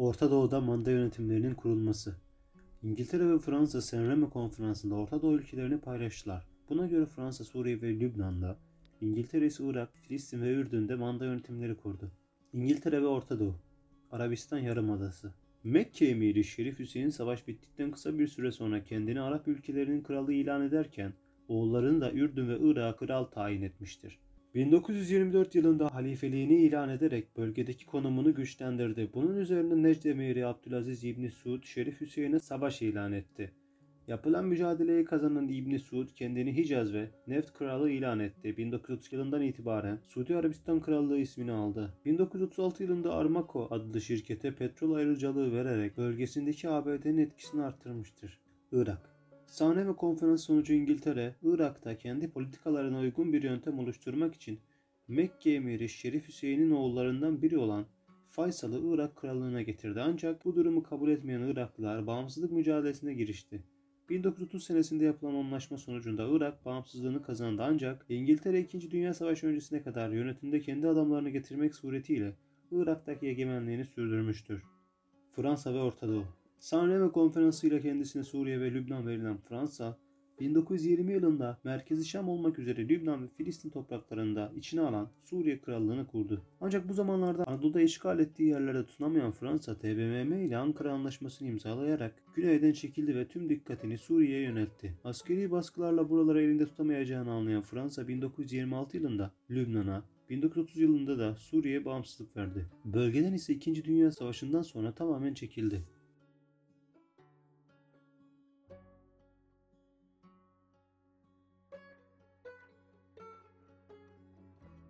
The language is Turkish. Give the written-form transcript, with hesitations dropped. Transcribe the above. Orta Doğu'da manda yönetimlerinin kurulması. İngiltere ve Fransa San Remo Konferansı'nda Orta Doğu ülkelerini paylaştılar. Buna göre Fransa, Suriye ve Lübnan'da, İngiltere ise Irak, Filistin ve Ürdün'de manda yönetimleri kurdu. İngiltere ve Orta Doğu, Arabistan Yarımadası. Mekke emiri Şerif Hüseyin savaş bittikten kısa bir süre sonra kendini Arap ülkelerinin kralı ilan ederken oğullarını da Ürdün ve Irak'a kral tayin etmiştir. 1924 yılında halifeliğini ilan ederek bölgedeki konumunu güçlendirdi. Bunun üzerine Necmeddin emiri Abdülaziz İbn-i Suud Şerif Hüseyin'e savaş ilan etti. Yapılan mücadeleyi kazanan İbn-i Suud kendini Hicaz ve Neft Kralı ilan etti. 1930 yılından itibaren Suudi Arabistan Krallığı ismini aldı. 1936 yılında Aramco adlı şirkete petrol ayrıcalığı vererek bölgesindeki ABD'nin etkisini arttırmıştır. Irak. San Remo Konferansı sonucu İngiltere, Irak'ta kendi politikalarına uygun bir yöntem oluşturmak için Mekke emiri Şerif Hüseyin'in oğullarından biri olan Faysal'ı Irak krallığına getirdi. Ancak bu durumu kabul etmeyen Iraklılar bağımsızlık mücadelesine girişti. 1930 senesinde yapılan anlaşma sonucunda Irak bağımsızlığını kazandı ancak İngiltere 2. Dünya Savaşı öncesine kadar yönetimde kendi adamlarını getirmek suretiyle Irak'taki egemenliğini sürdürmüştür. Fransa ve Orta Doğu. San Remo Konferansı ile kendisine Suriye ve Lübnan verilen Fransa, 1920 yılında merkezi Şam olmak üzere Lübnan ve Filistin topraklarında içine alan Suriye Krallığını kurdu. Ancak bu zamanlarda Anadolu'da işgal ettiği yerlerde tutunamayan Fransa, TBMM ile Ankara Anlaşması'nı imzalayarak güneyden çekildi ve tüm dikkatini Suriye'ye yöneltti. Askeri baskılarla buraları elinde tutamayacağını anlayan Fransa, 1926 yılında Lübnan'a, 1930 yılında da Suriye'ye bağımsızlık verdi. Bölgeden ise 2. Dünya Savaşı'ndan sonra tamamen çekildi.